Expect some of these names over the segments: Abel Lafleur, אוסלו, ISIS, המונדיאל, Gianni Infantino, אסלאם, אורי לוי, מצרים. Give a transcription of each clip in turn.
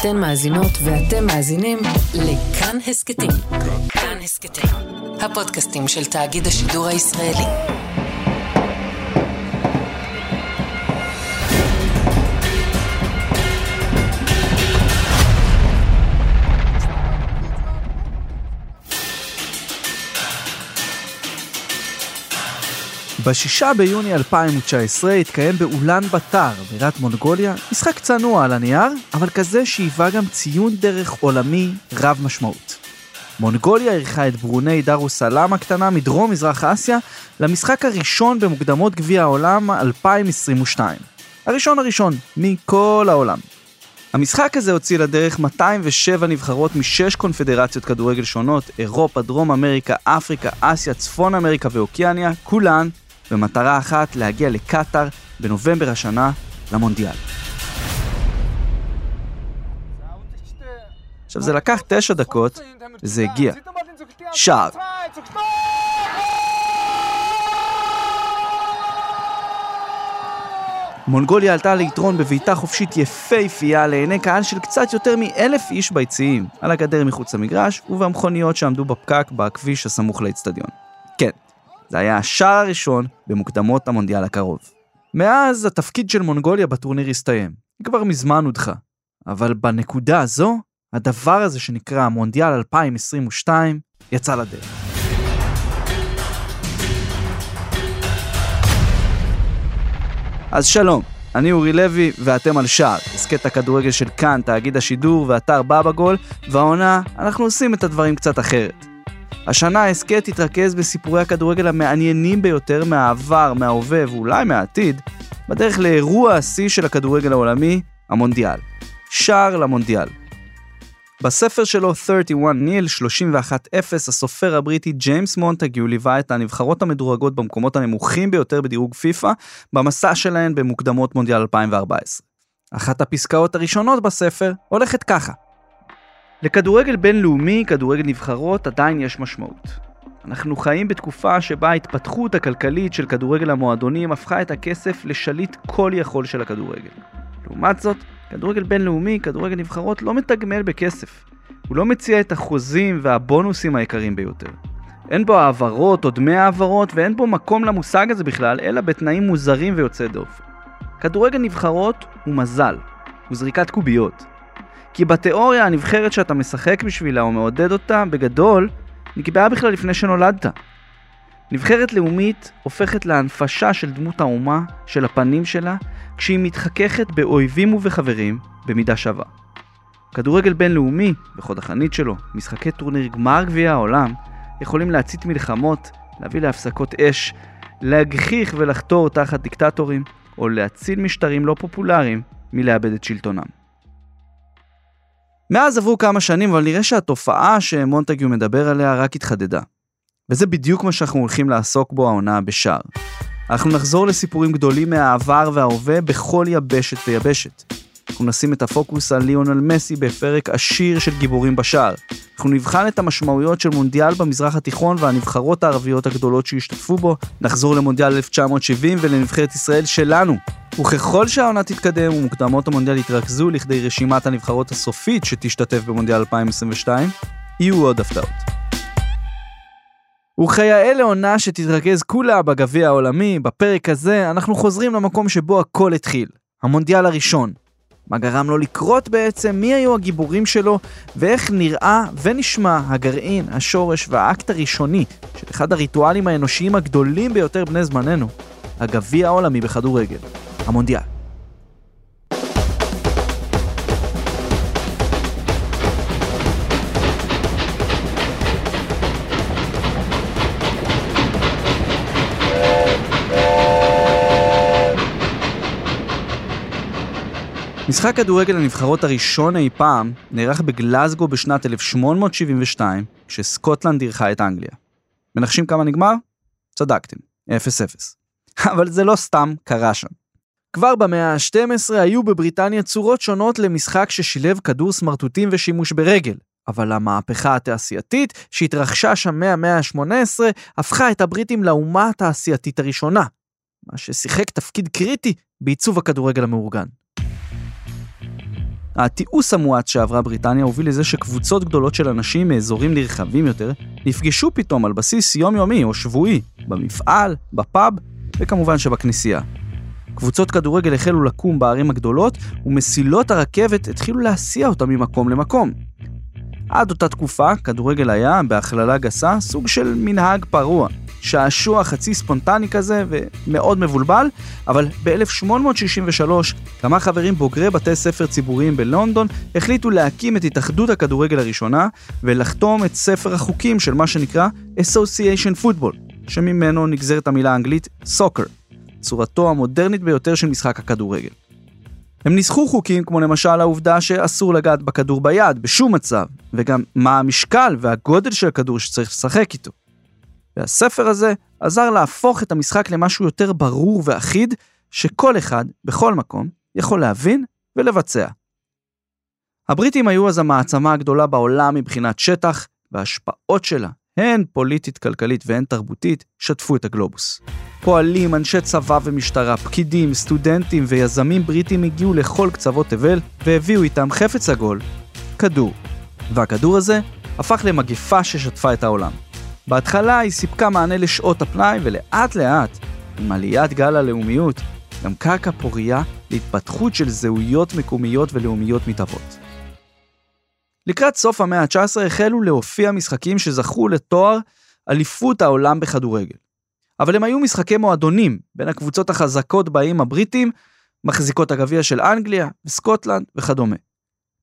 אתן מאזינות ואתם מאזינים לכאן הסקטים. כאן הסקטים, הפודקאסטים של תאגיד השידור הישראלי. ב-6 ביוני 2019 התקיים באולן בטר, בירת מונגוליה, משחק צנוע על הנייר, אבל כזה שהיווה גם ציון דרך עולמי רב משמעות. מונגוליה ערכה את ברוני דרוסלאם הקטנה מדרום מזרח אסיה למשחק הראשון במוקדמות גביע העולם 2022. הראשון מכל העולם. המשחק הזה הוציא לדרך 207 נבחרות מ6 קונפדרציות כדורגל שונות, אירופה, דרום אמריקה, אפריקה, אסיה, צפון אמריקה ואוקיאניה, כולן במטרה אחת, להגיע לקטר בנובמבר השנה למונדיאל. עכשיו זה לקח 9 דקות, וזה הגיע. שער. מונגוליה עלתה ליתרון בביתה חופשית יפהפייה לעיני קהל של קצת יותר מ1,000 איש ביציעים, על הגדר מחוץ למגרש ובמכוניות שעמדו בפקק בכביש הסמוך לאצטדיון. כן, זה היה השער הראשון במוקדמות המונדיאל הקרוב. מאז התפקיד של מונגוליה בטורניר הסתיים, היא כבר מזמן הודחה. אבל בנקודה הזו, הדבר הזה שנקרא המונדיאל 2022 יצא לדרך. אז שלום, אני אורי לוי ואתם על שער, הסקט הכדורגל של כאן, תאגיד השידור ואתר בבא גול, והעונה אנחנו עושים את הדברים קצת אחרת. השנה הסקט התרכז בסיפורי הכדורגל המעניינים ביותר מהעבר, מההווה ואולי מהעתיד, בדרך לאירוע השיא של הכדורגל העולמי, המונדיאל. שער למונדיאל. בספר שלו 31-0, הסופר הבריטי ג'יימס מונטגיו ליווה את הנבחרות המדורגות במקומות הנמוכים ביותר בדירוג פיפה, במסע שלהן במוקדמות מונדיאל 2014. אחת הפסקאות הראשונות בספר הולכת ככה: לכדורגל בינלאומי, כדורגל נבחרות, עדיין יש משמעות. אנחנו חיים בתקופה שבה ההתפתחות הכלכלית של כדורגל המועדונים הפכה את הכסף לשליט כל יכול של הכדורגל. לעומת זאת, כדורגל בינלאומי, כדורגל נבחרות, לא מתגמל בכסף. הוא לא מציע את החוזים והבונוסים העיקריים ביותר. אין בו העברות או דמי העברות, ואין בו מקום למושג הזה בכלל, אלא בתנאים מוזרים ויוצא דופן. כדורגל נבחרות הוא מזל, הוא זריקת קוביות. כי בתיאוריה הנבחרת שאתה משחק בשבילה או מעודד אותה, בגדול, נקבעה בכלל לפני שנולדת. נבחרת לאומית הופכת להנפשה של דמות האומה, של הפנים שלה, כשהיא מתחככת באויבים ובחברים במידה שווה. כדורגל בינלאומי, בחוד החנית שלו, משחקי טורניר גמר גביע העולם, יכולים להצית מלחמות, להביא להפסקות אש, להגחיך ולחתור תחת דיקטטורים, או להציל משטרים לא פופולריים מלאבד את שלטונם. מאז עברו כמה שנים, אבל נראה שהתופעה שמונטגיו מדבר עליה רק התחדדה. וזה בדיוק מה שאנחנו הולכים לעסוק בו העונה בשער. אנחנו נחזור לסיפורים גדולים מהעבר וההווה בכל יבשת ויבשת. אנחנו נשים את הפוקוס על ליונל מסי בפרק עשיר של גיבורים בשער. אנחנו נבחן את המשמעויות של מונדיאל במזרח התיכון והנבחרות הערביות הגדולות שהשתתפו בו. נחזור למונדיאל 1970 ולנבחרת ישראל שלנו. וככל שהעונה תתקדם ומוקדמות המונדיאל יתרכזו לכדי רשימת הנבחרות הסופית שתשתתף במונדיאל 2022, יהיו עוד הפתעות. וכיאה לעונה שתתרכז כולה בגביע העולמי, בפרק הזה אנחנו חוזרים למקום שבו הכל התחיל, המונדיאל הראשון. מה גרם לו לקרות בעצם, מי היו הגיבורים שלו, ואיך נראה ונשמע הגרעין, השורש והאקט הראשוני של אחד הריטואלים האנושיים הגדולים ביותר בני זמננו, הגביע העולמי בכדורגל. המונדיאל. משחק כדורגל הנבחרות הראשון אי פעם נערך בגלזגו בשנת 1872, כשסקוטלנד אירחה את אנגליה. מנחשים כמה נגמר? צדקתם, 0-0. אבל זה לא סתם קרה שם. כבר במאה ה-12 היו בבריטניה צורות שונות למשחק ששילב כדור סמרטוטים ושימוש ברגל, אבל המהפכה התעשייתית שהתרחשה שם מהמאה ה-18 הפכה את הבריטים לאומה התעשייתית הראשונה, מה ששיחק תפקיד קריטי בעיצוב הכדורגל המאורגן. התיעוש המועט שעברה בריטניה הוביל לזה שקבוצות גדולות של אנשים מאזורים נרחבים יותר נפגשו פתאום על בסיס יומיומי או שבועי, במפעל, בפאב וכמובן שבכנסייה. קבוצות כדורגל החלו לקום בערים הגדולות ומסילות הרכבת התחילו להסיע אותם ממקום למקום. עד אותה תקופה כדורגל היה, בהכללה גסה, סוג של מנהג פרוע, שעשוע חצי ספונטני כזה ומאוד מבולבל, אבל ב-1863 כמה חברים בוגרי בתי ספר ציבוריים בלונדון החליטו להקים את התאחדות הכדורגל הראשונה ולחתום את ספר החוקים של מה שנקרא Association Football, שממנו נגזרת המילה האנגלית Soccer, צורתו המודרנית ביותר של משחק הכדורגל. הם ניסחו חוקים כמו למשל העובדה שאסור לגעת בכדור ביד בשום מצב, וגם מה המשקל והגודל של הכדור שצריך לשחק איתו. והספר הזה עזר להפוך את המשחק למשהו יותר ברור ואחיד, שכל אחד, בכל מקום, יכול להבין ולבצע. הבריטים היו אז המעצמה הגדולה בעולם מבחינת שטח, וההשפעות שלה, הן פוליטית, כלכלית והן תרבותית, שטפו את הגלובוס. פועלים, אנשי צבא ומשטרה, פקידים, סטודנטים ויזמים בריטים הגיעו לכל קצוות תבל, והביאו איתם חפץ עגול, כדור. והכדור הזה הפך למגפה ששטפה את העולם. בהתחלה היא סיפקה מענה לשעות הפנאי, ולאט לאט, עם עליית גל הלאומיות, גם קרקע פוריה להתפתחות של זהויות מקומיות ולאומיות מתאבות. לקראת סוף המאה ה-19 החלו להופיע משחקים שזכו לתואר אליפות העולם בכדורגל. אבל הם היו משחקי מועדונים בין הקבוצות החזקות באים הבריטים, מחזיקות הגביע של אנגליה, סקוטלנד וכדומה.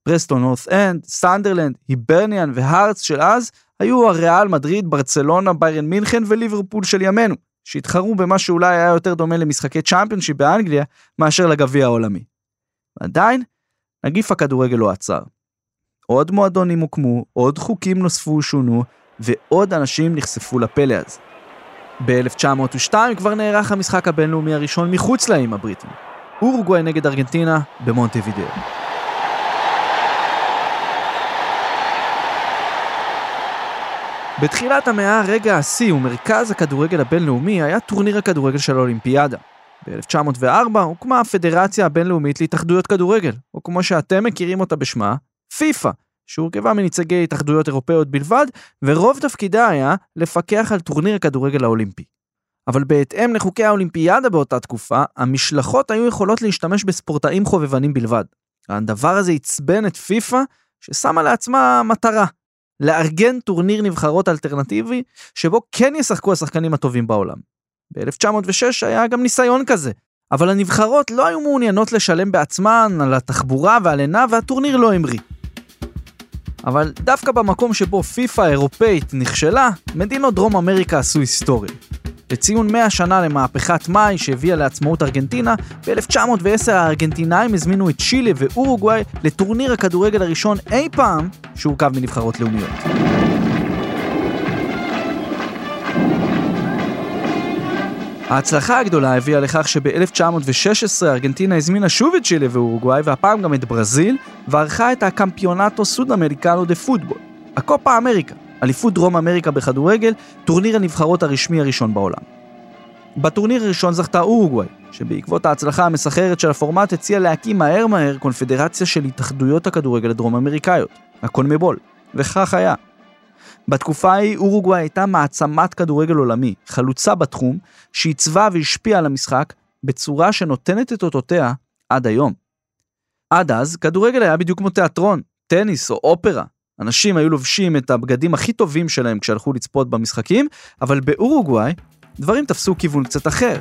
פרסטון נורת' אנד, סנדרלנד, היברניאן והארץ של אז היו הריאל מדריד, ברצלונה, ביירן מינכן וליברפול של ימינו, שהתחרו במה שאולי היה יותר דומה למשחקי צ'אמפיונשיפ באנגליה מאשר לגביע העולמי. ועדיין, נגיף הכדורגל לא עצר. עוד מועדונים הוקמו, עוד חוקים נוספו ושונו, ועוד אנשים נחשפו לפלא הזה. ב-1902 כבר נערך המשחק הבינלאומי הראשון מחוץ לאים הבריטים. אורוגוואי נגד ארגנטינה במונטווידאו. בתחילת המאה רגע ה-C ומרכז הכדורגל הבינלאומי היה טורניר הכדורגל של האולימפיאדה. ב-1904 הוקמה הפדרציה הבינלאומית להתאחדויות כדורגל, או כמו שאתם מכירים אותה בשמה, פיפה, שהורכבה מנציגי התאחדויות אירופאיות בלבד, ורוב תפקידה היה לפקח על טורניר הכדורגל האולימפי. אבל בהתאם לחוקי האולימפיאדה באותה תקופה, המשלחות היו יכולות להשתמש בספורטאים חובבנים בלבד. הדבר הזה הצבן את פיפה, ששמה לעצמה מטרה, לארגן טורניר נבחרות אלטרנטיבי, שבו כן ישחקו השחקנים הטובים בעולם. ב-1906 היה גם ניסיון כזה, אבל הנבחרות לא היו מעוניינות לשלם בעצמן על התחבורה ועל עינה, והטורניר לא המריא. אבל דווקא במקום שבו פיפה האירופאית נכשלה, מדינות דרום אמריקה עשו היסטוריה. לציון 100 שנה למהפכת מאי שהביאה לעצמאות ארגנטינה, ב-1910 הארגנטינאים הזמינו את צ'ילה ואורוגוואי לטורניר הכדורגל הראשון אי פעם שהורכב מנבחרות לאומיות. ההצלחה הגדולה הביאה לכך שב-1916 ארגנטינה הזמינה שוב את צ'ילה ואורוגוואי, והפעם גם את ברזיל, וערכה את הקמפיונטו סוד אמריקנו דה פוטבול, הקופה אמריקה, אליפות דרום אמריקה בכדורגל, טורניר הנבחרות הרשמי הראשון בעולם. בטורניר הראשון זכתה אורוגוואי, שבעקבות ההצלחה המסחררת של הפורמט הציעה להקים מהר קונפדרציה של התאחדויות הכדורגל הדרום אמריקאיות, הקונמבול, וכך היה. בתקופה ההיא אורוגוואי הייתה מעצמת כדורגל עולמי, חלוצה בתחום, שעיצבה והשפיעה על המשחק בצורה שנותנת את אותותיה עד היום. עד אז כדורגל היה בדיוק כמו תיאטרון, טניס או אופרה. אנשים היו לובשים את הבגדים הכי טובים שלהם כשהלכו לצפות במשחקים, אבל באורוגוואי דברים תפסו כיוון קצת אחר.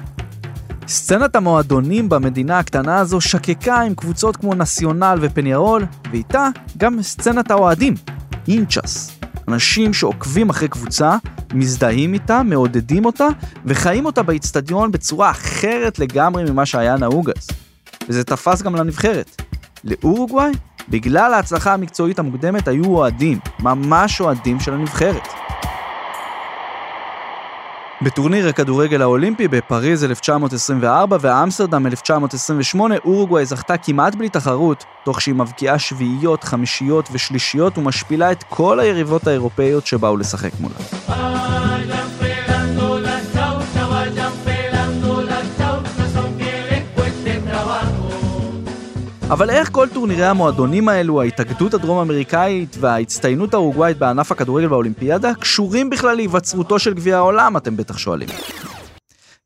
סצנת המועדונים במדינה הקטנה הזו שקקה עם קבוצות כמו נסיונל ופניארול, ואיתה גם סצנת האוהדים, אינצ'ס. אנשים שעוקבים אחרי קבוצה, מזדהים איתה, מעודדים אותה, וחיים אותה באצטדיון בצורה אחרת לגמרי ממה שהיה נהוג אז. וזה תפס גם לנבחרת. לאורוגוואי, בגלל ההצלחה המקצועית המוקדמת, היו אוהדים, ממש אוהדים של הנבחרת. בטורניר הכדורגל האולימפי בפריז 1924 ואמסטרדם 1928, אורוגוואי זכתה כמעט בלי תחרות, תוך שהיא מבקיעה שביעיות, חמישיות ושלישיות, ומשפילה את כל היריבות האירופאיות שבאו לשחק מולה. אבל איך כל טורנירי המועדונים האלו, ההתאגדות הדרום-אמריקאית וההצטיינות האורוגוואית בענף הכדורגל באולימפיאדה, קשורים בכלל להיווצרותו של גביע העולם, אתם בטח שואלים.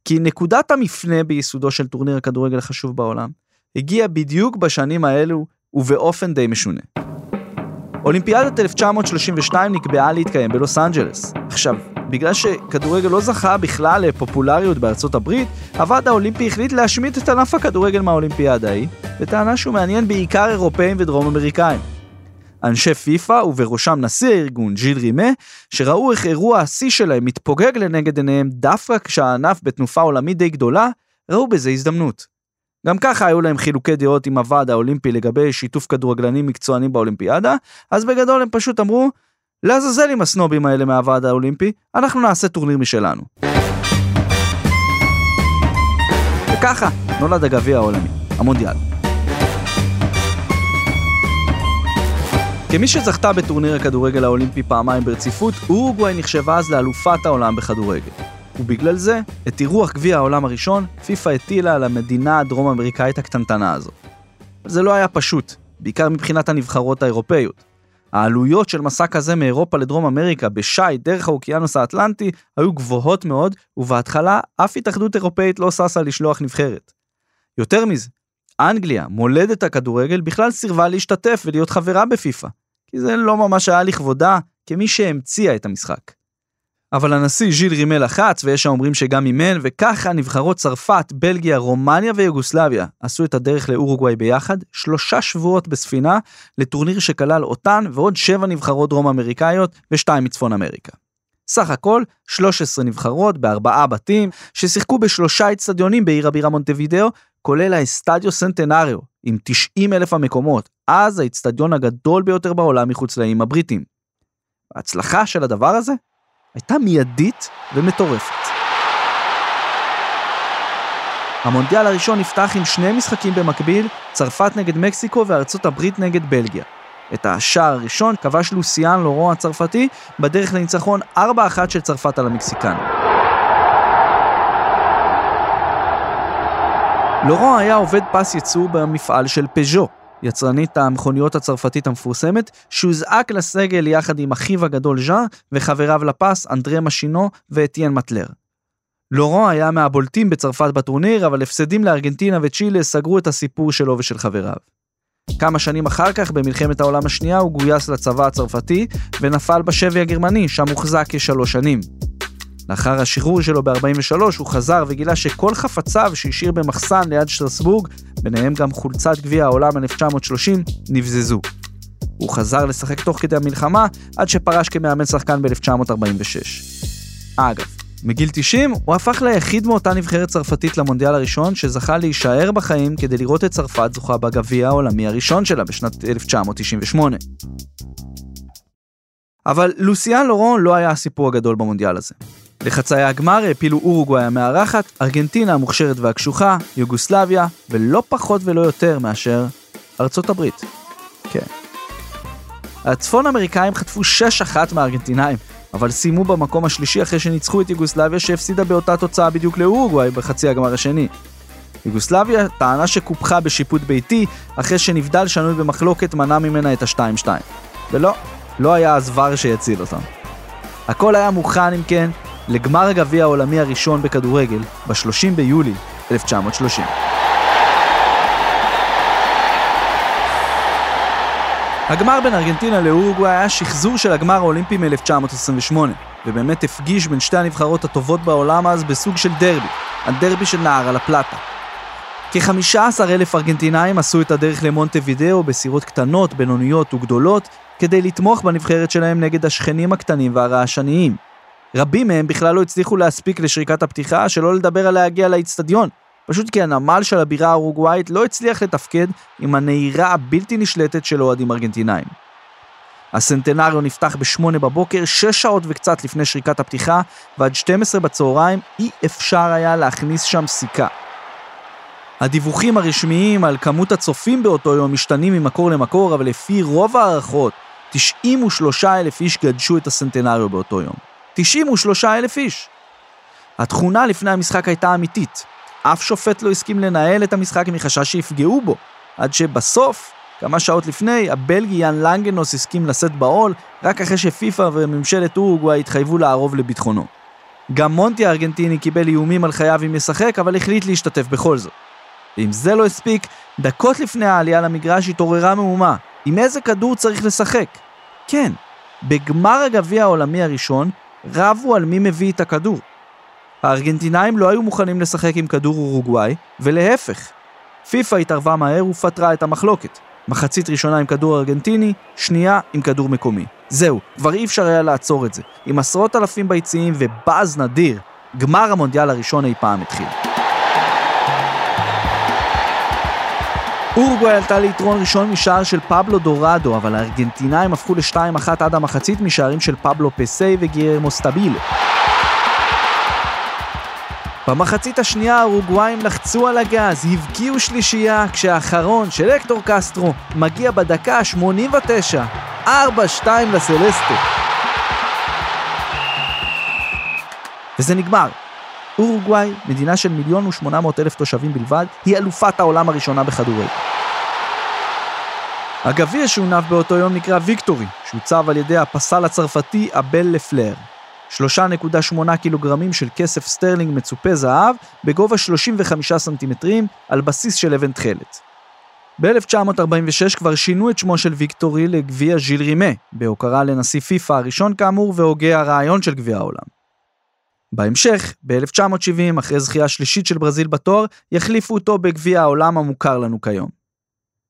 כי נקודת המפנה ביסודו של טורניר הכדורגל החשוב בעולם, הגיעה בדיוק בשנים האלו ובאופן די משונה. אולימפיאדת 1932 נקבעה להתקיים בלוס אנג'לס. עכשיו, בגלל שכדורגל לא זכה בכלל לפופולריות בארצות הברית, הוועד האולימפי החליט להשמיט את ענף הכדורגל מהאולימפיאדה ההיא, בטענה שהוא מעניין בעיקר אירופאים ודרום אמריקאים. אנשי פיפה ובראשם נשיא הארגון ז'יל רימה, שראו איך אירוע השיא שלהם מתפוגג לנגד עיניהם דווקא כשהענף בתנופה עולמית די גדולה, ראו בזה הזדמנות. גם ככה היו להם חילוקי דעות עם הוועד האולימפי לגבי שיתוף כדורגלנים מקצוענים באולימפיאדה, אז בגדול הם פשוט אמרו, לעזאזל עם הסנובים האלה מהוועד האולימפי, אנחנו נעשה טורניר משלנו. וככה נולד הגביע העולמי, המונדיאל. כמי שזכתה בטורניר הכדורגל האולימפי פעמיים ברציפות, אורוגוואי נחשבה אז לאלופת העולם בכדורגל. ובגלל זה, את אירוח גביע העולם הראשון, פיפה הטילה על המדינה הדרום-אמריקאית הקטנטנה הזו. זה לא היה פשוט, בעיקר מבחינת הנבחרות האירופאיות. העלויות של מסע כזה מאירופה לדרום אמריקה בשי דרך האוקיינוס האטלנטי היו גבוהות מאוד, ובהתחלה אף התאחדות אירופאית לא ששה לשלוח נבחרת. יותר מזה, אנגליה, מולדת הכדורגל, בכלל סירבה להשתתף ולהיות חברה בפיפה, כי זה לא ממש היה לכבודה כמי שהמציאה את המשחק. אבל הנשיא ז'יל רימה לחץ, ויש שאומרים שגם אימן, וככה נבחרות צרפת, בלגיה, רומניה ויוגוסלביה עשו את הדרך לאורוגוואי ביחד, 3 שבועות בספינה, לטורניר שכלל אותן ועוד 7 נבחרות דרום אמריקאיות ו2 מצפון אמריקה. סך הכל 13 נבחרות ב4 בתים, ששיחקו ב3 אצטדיונים בעיר הבירה מונטווידאו, כולל האסטדיו סנטנריו, עם 90,000 המקומות, אז האצטדיון הגדול ביותר בעולם מחוץ לאיים הבריטים. ההצלחה של הדבר הזה? הייתה מיידית ומטורפת. המונדיאל הראשון נפתח עם 2 משחקים במקביל, צרפת נגד מקסיקו וארצות הברית נגד בלגיה. את השער הראשון כבש לוסיאן לורן הצרפתי, בדרך לניצחון 4-1 של צרפת על המקסיקנים. לורן היה עובד פס ייצור במפעל של פז'ו, יצרנית המכוניות הצרפתית המפורסמת, שהוזעק לסגל יחד עם אחיו הגדול ז'אן וחבריו לפס אנדרי משינו ואתיין מטלר. לורן היה מהבולטים בצרפת בטורניר, אבל הפסדים לארגנטינה וצ'ילה סגרו את הסיפור שלו ושל חבריו. כמה שנים אחר כך, במלחמת העולם השנייה, הוא גויס לצבא הצרפתי ונפל בשבי הגרמני, שם הוחזק כ3 שנים. לאחר השחרור שלו ב-43 הוא חזר וגילה שכל חפציו שהשאיר במחסן ליד שטרסבורג, ביניהם גם חולצת גביע העולם 1930, נבזזו. הוא חזר לשחק תוך כדי המלחמה עד שפרש כמאמן שחקן ב-1946. אגב, מגיל 90 הוא הפך ליחיד מאותה נבחרת צרפתית למונדיאל הראשון שזכה להישאר בחיים כדי לראות את צרפת זוכה בגביע העולמי הראשון שלה בשנת 1998. אבל לוסיאן לורן לא היה הסיפור הגדול במונדיאל הזה. לחצאי הגמר הפילו אורוגוואי המארחת, ארגנטינה המוכשרת והקשוחה, יוגוסלביה, ולא פחות ולא יותר מאשר ארצות הברית. כן. הצפון אמריקאים חטפו 6-1 מארגנטינאים, אבל סיימו במקום השלישי אחרי שניצחו את יוגוסלביה שהפסידה באותה תוצאה בדיוק לאורוגוואי בחצי הגמר השני. יוגוסלביה טענה שקופחה בשיפוט ביתי אחרי שנבדל שנוי במחלוקת מנע ממנה את ה-2-2. ולא, לא היה הסבר שיציל אותם. הכל היה מוכן אם כן, לגמר הגביע העולמי הראשון בכדורגל, ב-30 ביולי 1930. הגמר בין ארגנטינה לאורוגוואי היה שחזור של הגמר האולימפי מ-1928, ובאמת הפגיש בין 2 הנבחרות הטובות בעולם אז בסוג של דרבי, הדרבי של נהר על הפלטה. כ-15,000 ארגנטינאים עשו את הדרך למונטווידאו בסירות קטנות, בינוניות וגדולות, כדי לתמוך בנבחרת שלהם נגד השכנים הקטנים והרעשניים. רבים מהם בכלל לא הצליחו להספיק לשריקת הפתיחה, שלא לדבר על להגיע לאצטדיון, פשוט כי הנמל של הבירה האורוגוואית לא הצליח לתפקד עם הנהירה הבלתי נשלטת של אוהדים ארגנטינאים. הסנטנריו נפתח ב-8 בבוקר, 6 שעות וקצת לפני שריקת הפתיחה, ועד 12 בצהריים אי אפשר היה להכניס שם סיכה. הדיווחים הרשמיים על כמות הצופים באותו יום משתנים ממקור למקור, אבל לפי רוב הערכות, 93,000 איש גדשו את הסנטנריו באותו יום. 93,000 איש. התכונה לפני המשחק הייתה אמיתית. אף שופט לא הסכים לנהל את המשחק מחשש שיפגעו בו. עד שבסוף, כמה שעות לפני, הבלגי יאן לנגנוס הסכים לשאת בעול, רק אחרי שפיפ"א וממשלת אורוגוואי התחייבו לערוב לביטחונו. גם מונטי הארגנטיני קיבל איומים על חייו אם ישחק, אבל החליט להשתתף בכל זאת. ואם זה לא הספיק, דקות לפני העלייה למגרש התעוררה מהומה. עם איזה כדור צריך לשחק? כן, בגמר הגביע העולמי הראשון, רבו על מי מביא את הכדור. הארגנטינאים לא היו מוכנים לשחק עם כדור אורוגוואי, ולהפך. פיפ"א התערבה מהר ופתרה את המחלוקת. מחצית ראשונה עם כדור ארגנטיני, שנייה עם כדור מקומי. זהו, כבר אי אפשר היה לעצור את זה. עם עשרות אלפים ביציעים ובאז נדיר, גמר המונדיאל הראשון אי פעם התחיל. אורוגוואי עלתה ליתרון ראשון משער של פבלו דורדו, אבל הארגנטינאים הפכו ל-2-1 עד המחצית משערים של פבלו פיסאי וגיירמו סטבילו. במחצית השנייה האורוגוואים לחצו על הגז, הבקיעו שלישייה, כשהאחרון של הקטור קסטרו מגיע בדקה 89, 4-2 לסלסטו. וזה נגמר. אורוגוואי, מדינה של 1,800,000 תושבים בלבד, היא אלופת העולם הראשונה בכדורגל. הגביע שהונף באותו יום נקרא ויקטורי, שהוצב על ידי הפסל הצרפתי אבל לפלר. 3.8 קילוגרמים של כסף סטרלינג מצופה זהב בגובה 35 סנטימטרים על בסיס של אבן תחלת. ב-1946 כבר שינו את שמו של ויקטורי לגביע ז'יל רימה, בהוקרה לנשיא פיפ"א הראשון כאמור והוגה הרעיון של גביע העולם. בהמשך, ב-1970, אחרי זכייה שלישית של ברזיל בתואר, יחליפו אותו בגביע העולם המוכר לנו כיום.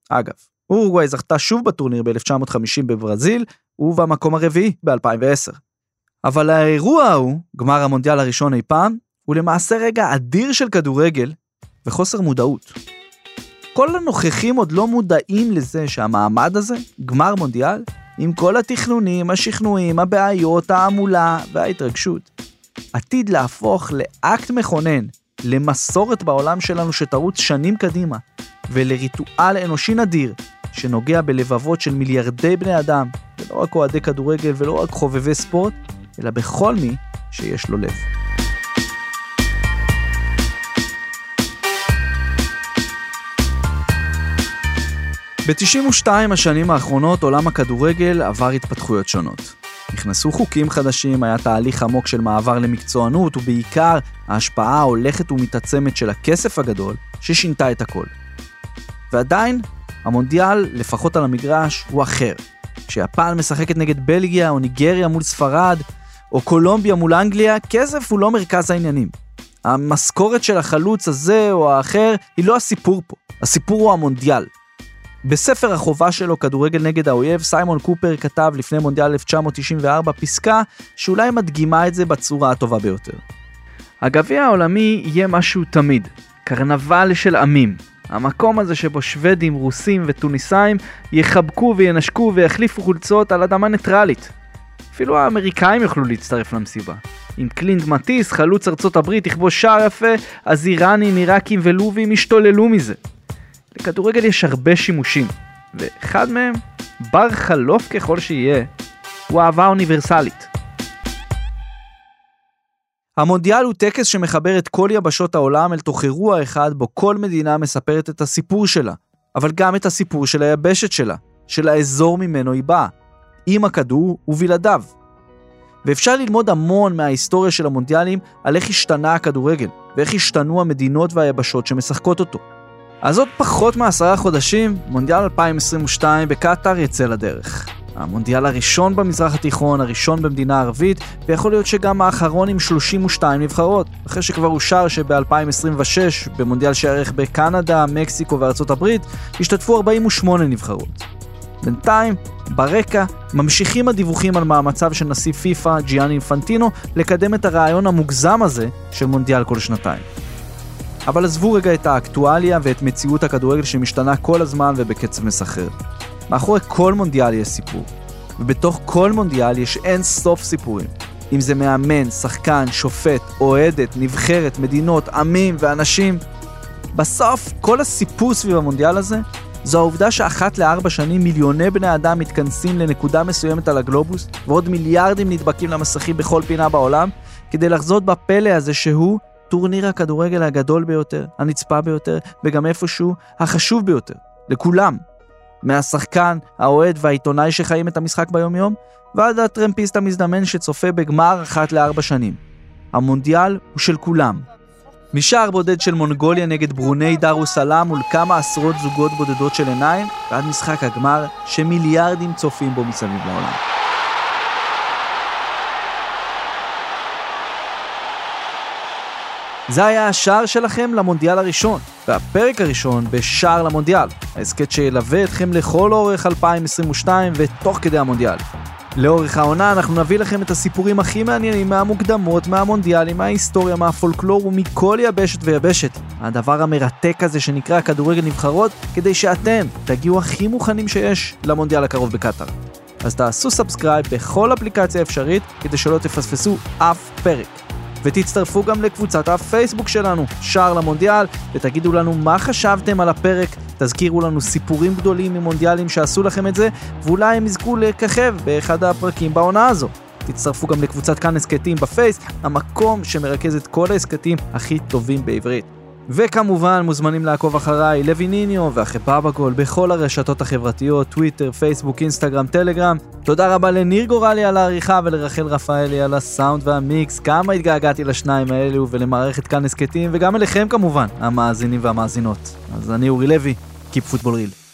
אגב, אורוגוואי זכתה שוב בטורניר ב-1950 בברזיל, ובמקום הרביעי ב-2010. אבל האירוע ההוא, גמר המונדיאל הראשון אי פעם, הוא למעשה רגע אדיר של כדורגל וחוסר מודעות. כל הנוכחים עוד לא מודעים לזה שהמעמד הזה, גמר מונדיאל, עם כל התכנונים, השכנועים, הבעיות, העמולה וההתרגשות, עתיד להפוך לאקט מכונן, למסורת בעולם שלנו שתרוץ שנים קדימה, ולריטואל אנושי נדיר שנוגע בלבבות של מיליארדי בני אדם, ולא רק אוהדי כדורגל ולא רק חובבי ספורט, אלא בכל מי שיש לו לב. ב-92 השנים האחרונות עולם הכדורגל עבר התפתחויות שונות. נכנסו חוקים חדשים, היה תהליך עמוק של מעבר למקצוענות, ובעיקר ההשפעה הולכת ומתעצמת של הכסף הגדול ששינתה את הכל. ועדיין, המונדיאל, לפחות על המגרש, הוא אחר. כשהפעם משחקת נגד בלגיה או ניגריה מול ספרד, או קולומביה מול אנגליה, כסף הוא לא מרכז העניינים. המשכורת של החלוץ הזה או האחר היא לא הסיפור פה, הסיפור הוא המונדיאל. בספר החובה שלו, כדורגל נגד האויב, סיימון קופר כתב לפני מונדיאל 1994 פסקה שאולי מדגימה את זה בצורה הטובה ביותר. הגביע העולמי יהיה משהו תמיד, קרנבל של עמים. המקום הזה שבו שוודים, רוסים וטוניסאים יחבקו וינשקו ויחליפו חולצות על אדמה ניטרלית. אפילו האמריקאים יוכלו להצטרף למסיבה. אם קלינט מטיס, חלוץ ארצות הברית, יכבוש שער יפה, אז איראנים, עיראקים ולובים ישתוללו מזה. לכדורגל יש הרבה שימושים, ואחד מהם, בר חלוף ככל שיהיה, הוא אהבה אוניברסלית. המונדיאל הוא טקס שמחבר את כל יבשות העולם אל תוך אירוע אחד בו כל מדינה מספרת את הסיפור שלה, אבל גם את הסיפור של היבשת שלה, של האזור ממנו היא באה, עם הכדור ובלעדיו. ואפשר ללמוד המון מההיסטוריה של המונדיאלים על איך השתנה הכדורגל, ואיך השתנו המדינות והיבשות שמשחקות אותו. אז עוד פחות מ10 חודשים, מונדיאל 2022 בקטר יצא לדרך. המונדיאל הראשון במזרח התיכון, הראשון במדינה ערבית, ויכול להיות שגם האחרון עם 32 נבחרות, אחרי שכבר אושר שב-2026, במונדיאל שערך בקנדה, מקסיקו וארצות הברית, השתתפו 48 נבחרות. בינתיים, ברקע, ממשיכים הדיווחים על מאמציו של נשיא פיפ"א, ג'יאני אינפנטינו, לקדם את הרעיון המוגזם הזה של מונדיאל כל שנתיים. אבל עזבו רגע את האקטואליה ואת מציאות הכדורגל שמשתנה כל הזמן ובקצב מסחרר. מאחורי כל מונדיאל יש סיפור, ובתוך כל מונדיאל יש אין סוף סיפורים. אם זה מאמן, שחקן, שופט, אוהדת, נבחרת, מדינות, עמים ואנשים, בסוף כל הסיפור סביב המונדיאל הזה, זו העובדה ש1 ל4 שנים מיליוני בני אדם מתכנסים לנקודה מסוימת על הגלובוס, ועוד מיליארדים נדבקים למסכים בכל פינה בעולם, כדי לחזות בפלא הזה שהוא טורניר הכדורגל הגדול ביותר, הנצפה ביותר, וגם איפשהו החשוב ביותר. לכולם, מהשחקן, האוהד והעיתונאי שחיים את המשחק ביום יום, ועד הטרמפיסט המזדמן שצופה בגמר אחת לארבע שנים. המונדיאל הוא של כולם. משער בודד של מונגוליה נגד ברוני דארוסלאם מול כמה עשרות זוגות בודדות של עיניים, ועד משחק הגמר שמיליארדים צופים בו מסביב לעולם. זה היה השער שלכם למונדיאל הראשון, והפרק הראשון בשער למונדיאל, העסקת שילווה אתכם לכל אורך 2022 ותוך כדי המונדיאל. לאורך העונה אנחנו נביא לכם את הסיפורים הכי מעניינים מהמוקדמות, מהמונדיאלים, מההיסטוריה, מהפולקלור ומכל יבשת ויבשת. הדבר המרתק הזה שנקרא כדורגל נבחרות, כדי שאתם תגיעו הכי מוכנים שיש למונדיאל הקרוב בקטר. אז תעשו סאבסקרייב בכל אפליקציה אפשרית כדי שלא תפספסו אף פרק. ותצטרפו גם לקבוצת הפייסבוק שלנו, שער למונדיאל, ותגידו לנו מה חשבתם על הפרק, תזכירו לנו סיפורים גדולים ממונדיאלים שעשו לכם את זה, ואולי הם יזכו לככב באחד הפרקים בעונה הזו. תצטרפו גם לקבוצת כאן הסקטים בפייס, המקום שמרכז את כל ההסקטים הכי טובים בעברית. וכמובן מוזמנים לעקוב אחריי, לוי ניניו ואחרי פאבגול בכל הרשתות החברתיות, טוויטר, פייסבוק, אינסטגרם, טלגרם. תודה רבה לניר גורלי על העריכה ולרחל רפאלי על הסאונד והמיקס. כמה התגעגעתי לשניים האלו ולמערכת כאן הסקטים וגם אליכם כמובן, המאזינים והמאזינות. אז אני אורי לוי, Keep Football Real.